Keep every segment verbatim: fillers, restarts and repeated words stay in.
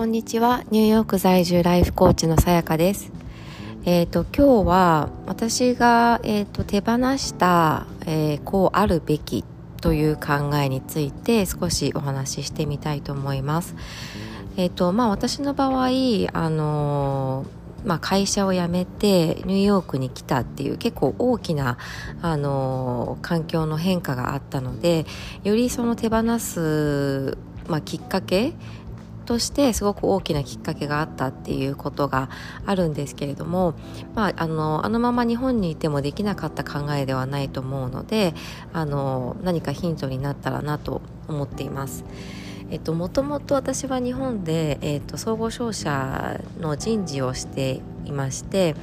こんにちは。ニューヨーク在住ライフコーチのさやかです。えーと、今日は私が、えーと、手放した、えー、こうあるべきという考えについて少しお話ししてみたいと思います。えーとまあ、私の場合、あのーまあ、会社を辞めてニューヨークに来たっていう結構大きな、あのー、環境の変化があったので、よりその手放す、まあ、きっかけとしてすごく大きなきっかけがあったっていうことがあるんですけれども、まあ、あの、あのまま日本にいてもできなかった考えではないと思うので、あの何かヒントになったらなと思っています。えっと、もともと私は日本で、えっと、総合商社の人事をしていまして、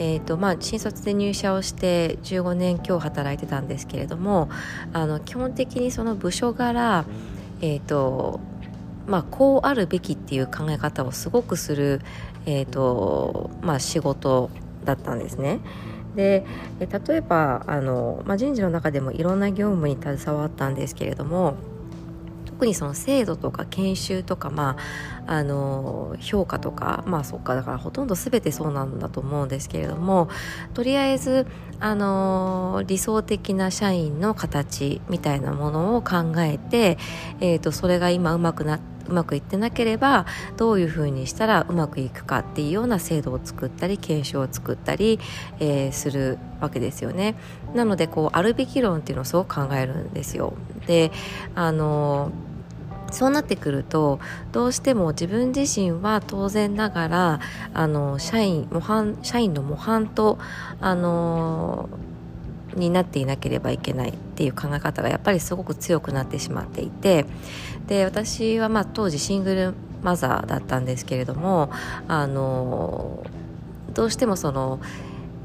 えっとまあ、新卒で入社をしてじゅうごねん強働いてたんですけれども、あの基本的にその部署柄、えっとまあ、こうあるべきっていう考え方をすごくする、えっとまあ、仕事だったんですね。で例えばあの、まあ、人事の中でもいろんな業務に携わったんですけれども、特にその制度とか研修とか、まあ、あの評価とか、まあ、そっかだからほとんど全てそうなんだと思うんですけれども、とりあえずあの理想的な社員の形みたいなものを考えて、えーと、それが今うまくなうまくいってなければどういうふうにしたらうまくいくかっていうような制度を作ったり研修を作ったり、えー、するわけですよね。なのでこうあるべき論っていうのをすごく考えるんですよ。であのそうなってくるとどうしても自分自身は当然ながらあの社員模範社員の模範とあのになっていなければいけないっていう考え方がやっぱりすごく強くなってしまっていて、で私はまあ当時シングルマザーだったんですけれども、あのどうしてもその、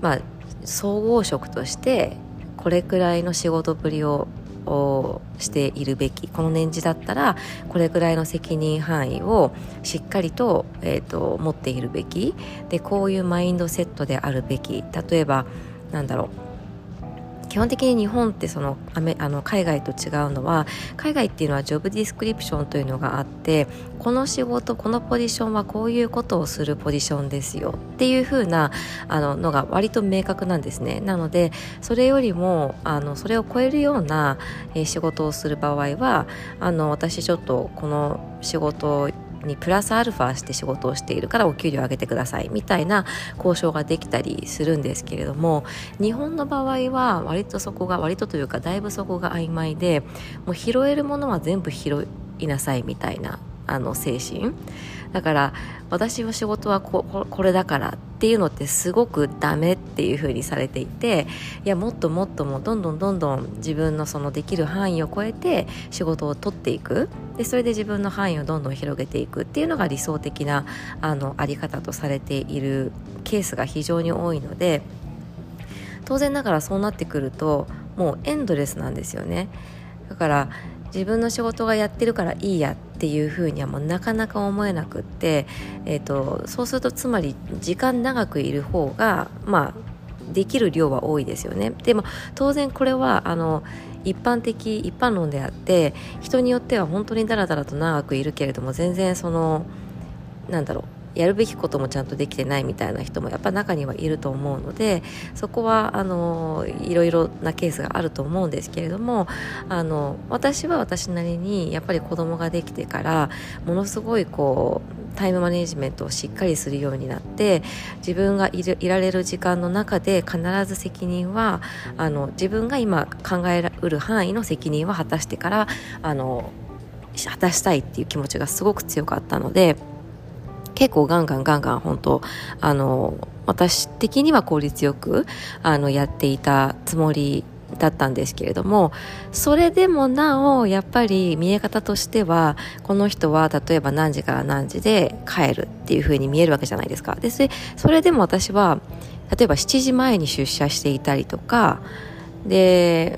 まあ、総合職としてこれくらいの仕事ぶりををしているべき、この年次だったらこれくらいの責任範囲をしっかりと、えーと、持っているべきで、こういうマインドセットであるべき。例えばなんだろう、基本的に日本ってそのアメあの海外と違うのは、海外っていうのはジョブディスクリプションというのがあって、この仕事このポジションはこういうことをするポジションですよっていう風なあののが割と明確なんですね。なのでそれよりもあのそれを超えるような、えー、仕事をする場合はあの私ちょっとこの仕事にプラスアルファして仕事をしているからお給料上げてくださいみたいな交渉ができたりするんですけれども、日本の場合は割とそこが割とというかだいぶそこが曖昧で、もう拾えるものは全部拾いなさいみたいなあの精神だから、私は仕事は こ, これだからっていうのってすごくダメっていう風にされていて、いやもっともっともどんどんどんどん自分のそのできる範囲を超えて仕事を取っていく、でそれで自分の範囲をどんどん広げていくっていうのが理想的なあのあり方とされているケースが非常に多いので、当然ながらそうなってくるともうエンドレスなんですよね。だから自分の仕事がやってるからいいやっていうふうにはもうなかなか思えなくって、えーと、そうするとつまり時間長くいる方がまあできる量は多いですよね。でも当然これはあの一般的一般論であって、人によっては本当にダラダラと長くいるけれども全然そのなんだろうやるべきこともちゃんとできてないみたいな人もやっぱ中にはいると思うので、そこはあのいろいろなケースがあると思うんですけれども、あの私は私なりにやっぱり子供ができてからものすごいこうタイムマネジメントをしっかりするようになって、自分がいる、いられる時間の中で必ず責任はあの自分が今考えうる範囲の責任は果たしてからあの果たしたいっていう気持ちがすごく強かったので、結構ガンガンガンガン本当あの私的には効率よくあのやっていたつもりだったんですけれども、それでもなおやっぱり見え方としてはこの人は例えば何時から何時で帰るっていう風に見えるわけじゃないですか。でそれでも私は例えばしちじまえに出社していたりとかで、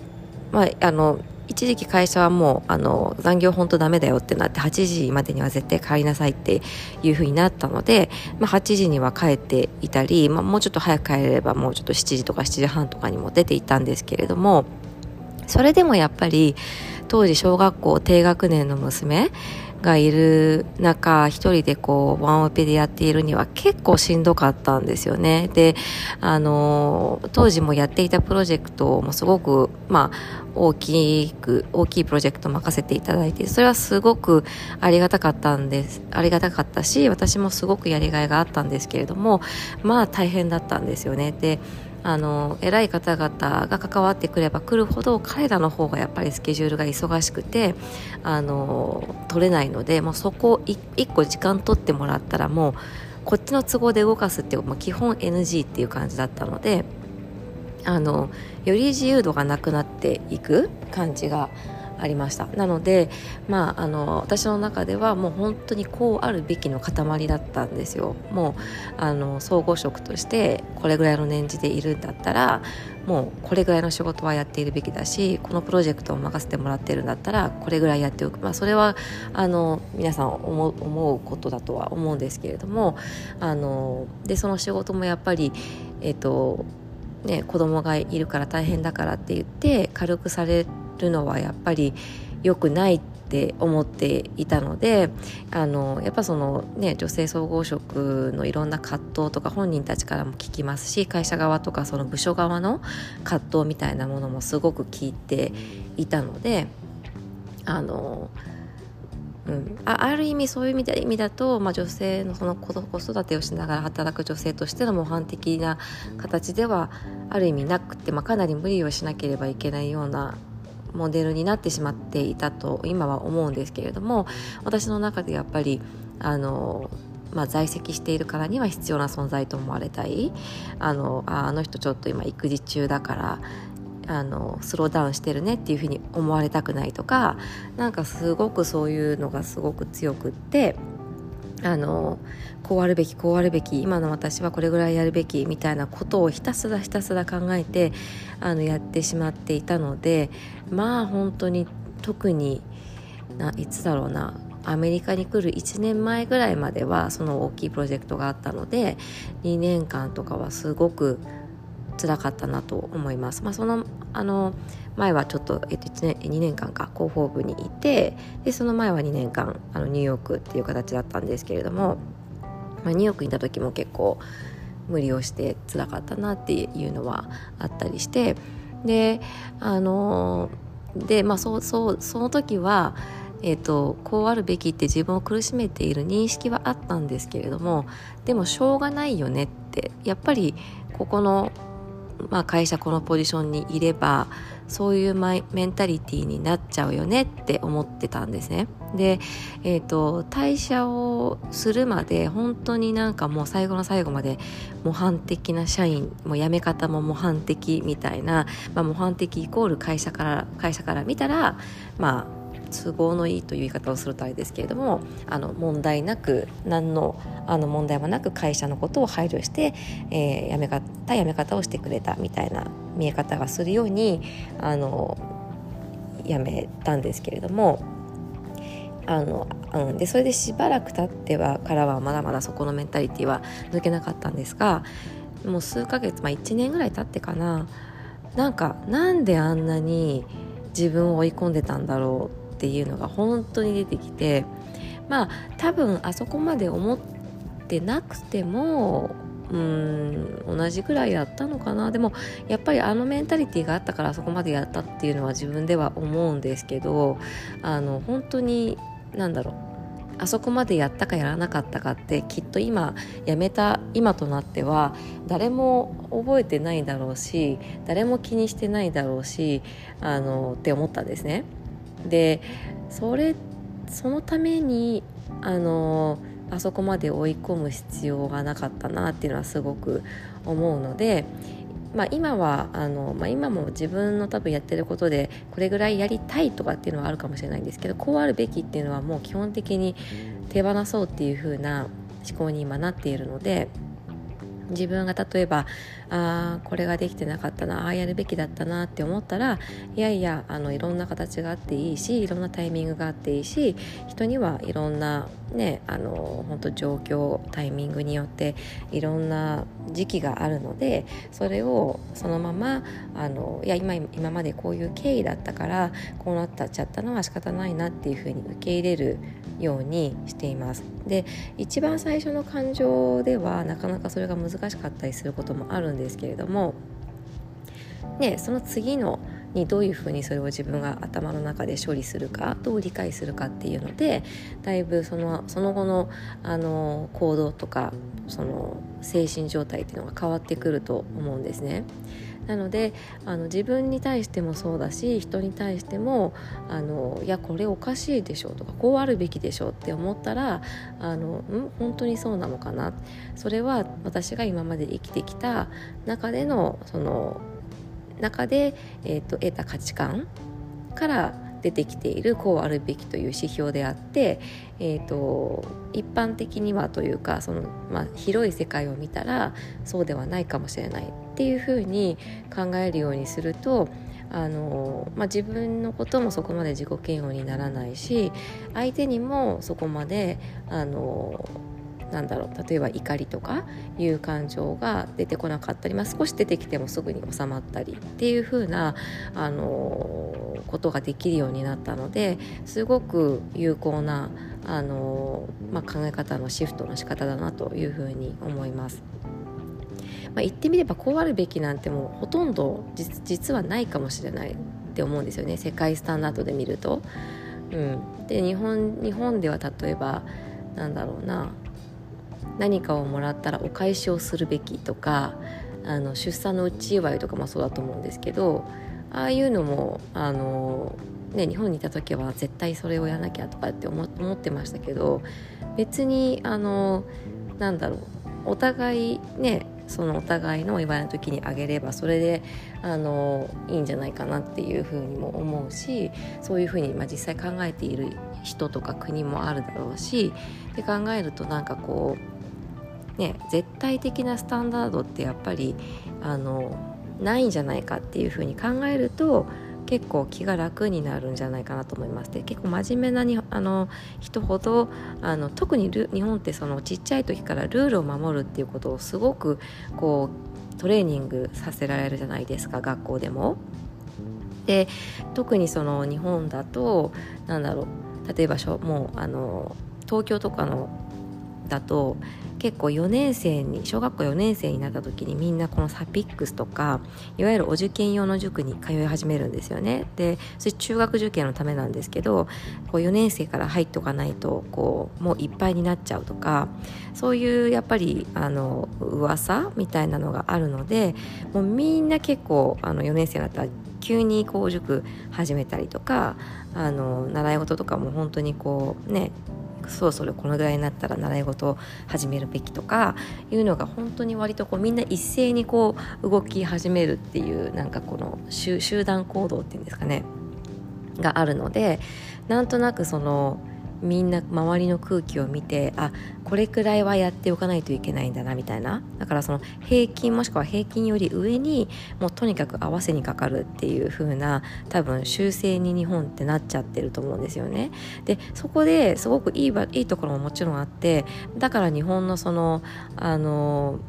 まああの一時期会社はもうあの残業本当ダメだよってなってはちじまでには絶対帰りなさいっていう風になったので、まあ、はちじには帰っていたり、まあ、もうちょっと早く帰れればもうちょっとしちじとかしちじはんとかにも出ていたんですけれども、それでもやっぱり当時小学校低学年の娘がいる中、一人でこうワンオペでやっているには結構しんどかったんですよね。で、あの当時もやっていたプロジェクトもすごく、まあ、大きく大きいプロジェクトを任せていただいて、それはすごくありがたかったんですありがたかったし、私もすごくやりがいがあったんですけれども、まあ大変だったんですよね。で、あの偉い方々が関わってくれば来るほど、彼らの方がやっぱりスケジュールが忙しくて、あの取れないので、もうそこをいっこ時間取ってもらったら、もうこっちの都合で動かすっていう、まあ、基本 エヌジー っていう感じだったので、あのより自由度がなくなっていく感じがありました。なので、まあ、あの私の中ではもう本当にこうあるべきの塊だったんですよ。もうあの総合職としてこれぐらいの年次でいるんだったら、もうこれぐらいの仕事はやっているべきだし、このプロジェクトを任せてもらっているんだったらこれぐらいやっておく、まあ、それはあの皆さん 思, 思うことだとは思うんですけれども、あのでその仕事もやっぱり、えっとね、子供がいるから大変だからって言って軽くされるのはやっぱり良くないって思っていたので、あのやっぱその、ね、女性総合職のいろんな葛藤とか本人たちからも聞きますし、会社側とかその部署側の葛藤みたいなものもすごく聞いていたので、あのうん、あ, ある意味そういう意味だと、まあ、女性のその子育てをしながら働く女性としての模範的な形ではある意味なくて、まあ、かなり無理をしなければいけないようなモデルになってしまっていたと今は思うんですけれども、私の中でやっぱりあの、まあ、在籍しているからには必要な存在と思われたい、あの、あ、あの人ちょっと今育児中だからあのスローダウンしてるねっていうふうに思われたくないとか、なんかすごくそういうのがすごく強くって、あのこうあるべきこうあるべき今の私はこれぐらいやるべきみたいなことをひたすらひたすら考えてあのやってしまっていたので、まあ本当に特にないつだろうなアメリカに来るいちねんまえぐらいまではその大きいプロジェクトがあったので、にねんかんとかはすごく辛かったなと思います。まあ、その、あの前はちょっと、えっと、いちねんにねんかんか広報部にいて、でその前はにねんかんあのニューヨークっていう形だったんですけれども、まあ、ニューヨークにいた時も結構無理をして辛かったなっていうのはあったりして、であので、まあ、そうそうその時は、えっと、こうあるべきって自分を苦しめている認識はあったんですけれども、でもしょうがないよねって、やっぱりここのまあ、会社このポジションにいればそういうマイメンタリティになっちゃうよねって思ってたんですね。で、えーと、退社をするまで本当になんかもう最後の最後まで模範的な社員、もう辞め方も模範的みたいな、まあ、模範的イコール会社から、会社から見たら、まあ都合のいいという言い方をするとあれですけれども、あの問題なく何の、 あの問題もなく会社のことを配慮して、えー、辞め方辞め方をしてくれたみたいな見え方がするようにあの辞めたんですけれども、あの、うん、でそれでしばらく経ってはからはまだまだそこのメンタリティは抜けなかったんですが、もう数ヶ月、まあ、いちねんぐらい経ってかな、なんかなんであんなに自分を追い込んでたんだろうっていうのが本当に出てきて、まあ多分あそこまで思ってなくてもうーん同じくらいやったのかな。でもやっぱりあのメンタリティがあったからあそこまでやったっていうのは自分では思うんですけど、あの本当に何だろう、あそこまでやったかやらなかったかってきっと今やめた今となっては誰も覚えてないだろうし、誰も気にしてないだろうし、あのって思ったんですね。でそれそのためにあのあそこまで追い込む必要がなかったなっていうのはすごく思うので、まあ、今はあの、まあ、今も自分の多分やってることでこれぐらいやりたいとかっていうのはあるかもしれないんですけど、こうあるべきっていうのはもう基本的に手放そうっていう風な思考に今なっているので、自分が例えばあこれができてなかったな、ああやるべきだったなって思ったら、いやいやあのいろんな形があっていいし、いろんなタイミングがあっていいし、人にはいろんなね、あの本当状況タイミングによっていろんな時期があるので、それをそのままあのいや 今, 今までこういう経緯だったからこうなっちゃったのは仕方ないなっていうふうに受け入れるようにしています。で、一番最初の感情ではなかなかそれが難しかったりすることもあるんですけれども、ね、その次のにどういうふうにそれを自分が頭の中で処理するか、どう理解するかっていうので、だいぶその、その後の、あの行動とかその精神状態っていうのが変わってくると思うんですね。なのであの自分に対してもそうだし、人に対してもあのいやこれおかしいでしょとか、こうあるべきでしょって思ったら、あのん本当にそうなのかな、それは私が今まで生きてきた中でのその中で、えーと、得た価値観から出てきているこうあるべきという指標であって、えーと、一般的にはというかその、まあ、広い世界を見たらそうではないかもしれないっていうふうに考えるようにすると、あの、まあ、自分のこともそこまで自己嫌悪にならないし、相手にもそこまであのなんだろう、例えば怒りとかいう感情が出てこなかったり、まあ、少し出てきてもすぐに収まったりっていう風な、あのー、ことができるようになったので、すごく有効な、あのーまあ、考え方のシフトの仕方だなという風に思います。まあ、言ってみればこうあるべきなんてもうほとんど 実, 実はないかもしれないって思うんですよね、世界スタンダードで見ると、うん、で日 本, 日本では例えばなんだろうな、何かをもらったらお返しをするべきとか、あの出産のうち祝いとかもそうだと思うんですけど、ああいうのもあの、ね、日本にいた時は絶対それをやらなきゃとかって 思, 思ってましたけど、別にあのなんだろう、お互いね、そのお互いのお祝いの時にあげればそれであのいいんじゃないかなっていうふうにも思うし、そういうふうに、まあ、実際考えている人とか国もあるだろうし、で考えるとなんかこうね、絶対的なスタンダードってやっぱりあのないんじゃないかっていうふうに考えると、結構気が楽になるんじゃないかなと思います。で結構真面目なにあの人ほどあの特にル日本ってそのちっちゃい時からルールを守るっていうことをすごくこうトレーニングさせられるじゃないですか、学校でも。で特にその日本だとなんだろう、例えばもうあの東京とかのだと結構よねん生に小学校よねん生になった時にみんなこのサピックスとかいわゆるお受験用の塾に通い始めるんですよね。でそれ中学受験のためなんですけど、こうよねん生から入っておかないとこうもういっぱいになっちゃうとか、そういうやっぱりあの噂みたいなのがあるので、もうみんな結構あのよねん生になったら急にこう塾始めたりとか、あの習い事とかも本当にこうね、そろそろこのぐらいになったら習い事を始めるべきとかいうのが本当に割とこうみんな一斉にこう動き始めるっていう、なんかこの 集, 集団行動っていうんですかねがあるので、なんとなくそのみんな周りの空気を見て、あこれくらいはやっておかないといけないんだなみたいな、だからその平均もしくは平均より上にもうとにかく合わせにかかるっていう風な多分習性に日本ってなっちゃってると思うんですよね。でそこですごくいい、いいところももちろんあって、だから日本のそのあの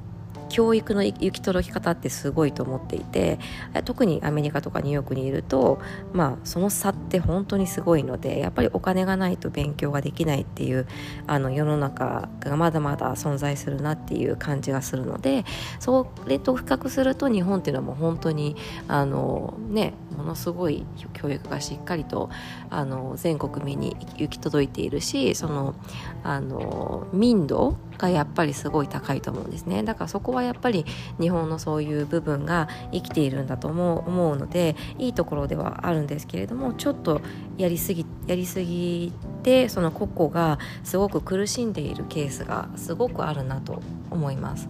教育の行き届き方ってすごいと思っていて、特にアメリカとかニューヨークにいると、まあ、その差って本当にすごいので、やっぱりお金がないと勉強ができないっていうあの世の中がまだまだ存在するなっていう感じがするので、それと比較すると日本っていうのはもう本当にあの、ね、ものすごい教育がしっかりとあの全国民に行き届いているし、そのあの民度がやっぱりすごい高いと思うんですね。だからそこはやっぱり日本のそういう部分が生きているんだと思う、思うので、いいところではあるんですけれども、ちょっとやりすぎやりすぎてその個々がすごく苦しんでいるケースがすごくあるなと思います。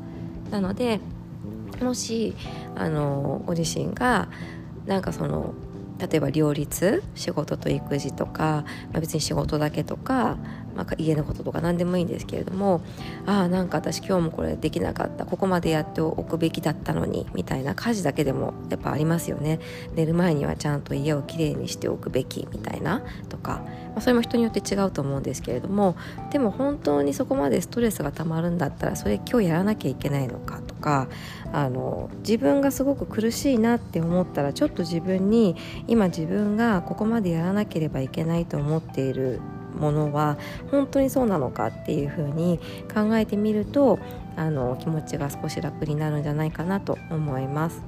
なのでもしあのご自身がなんかその例えば両立、仕事と育児とか、まあ、別に仕事だけとかまあ、家のこととか何でもいいんですけれども、ああなんか私今日もこれできなかった、ここまでやっておくべきだったのにみたいな、家事だけでもやっぱありますよね。寝る前にはちゃんと家をきれいにしておくべきみたいなとか、まあ、それも人によって違うと思うんですけれども、でも本当にそこまでストレスがたまるんだったらそれ今日やらなきゃいけないのかとか、あの自分がすごく苦しいなって思ったらちょっと自分に今自分がここまでやらなければいけないと思っているものは本当にそうなのかっていうふうに考えてみると、あの気持ちが少し楽になるんじゃないかなと思います。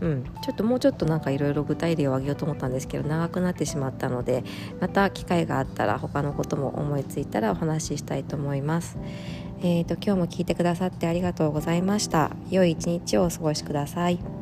うん、ちょっともうちょっとなんかいろいろ具体例を挙げようと思ったんですけど長くなってしまったので、また機会があったら他のことも思いついたらお話ししたいと思います。えーと、今日も聞いてくださってありがとうございました。良い一日をお過ごしください。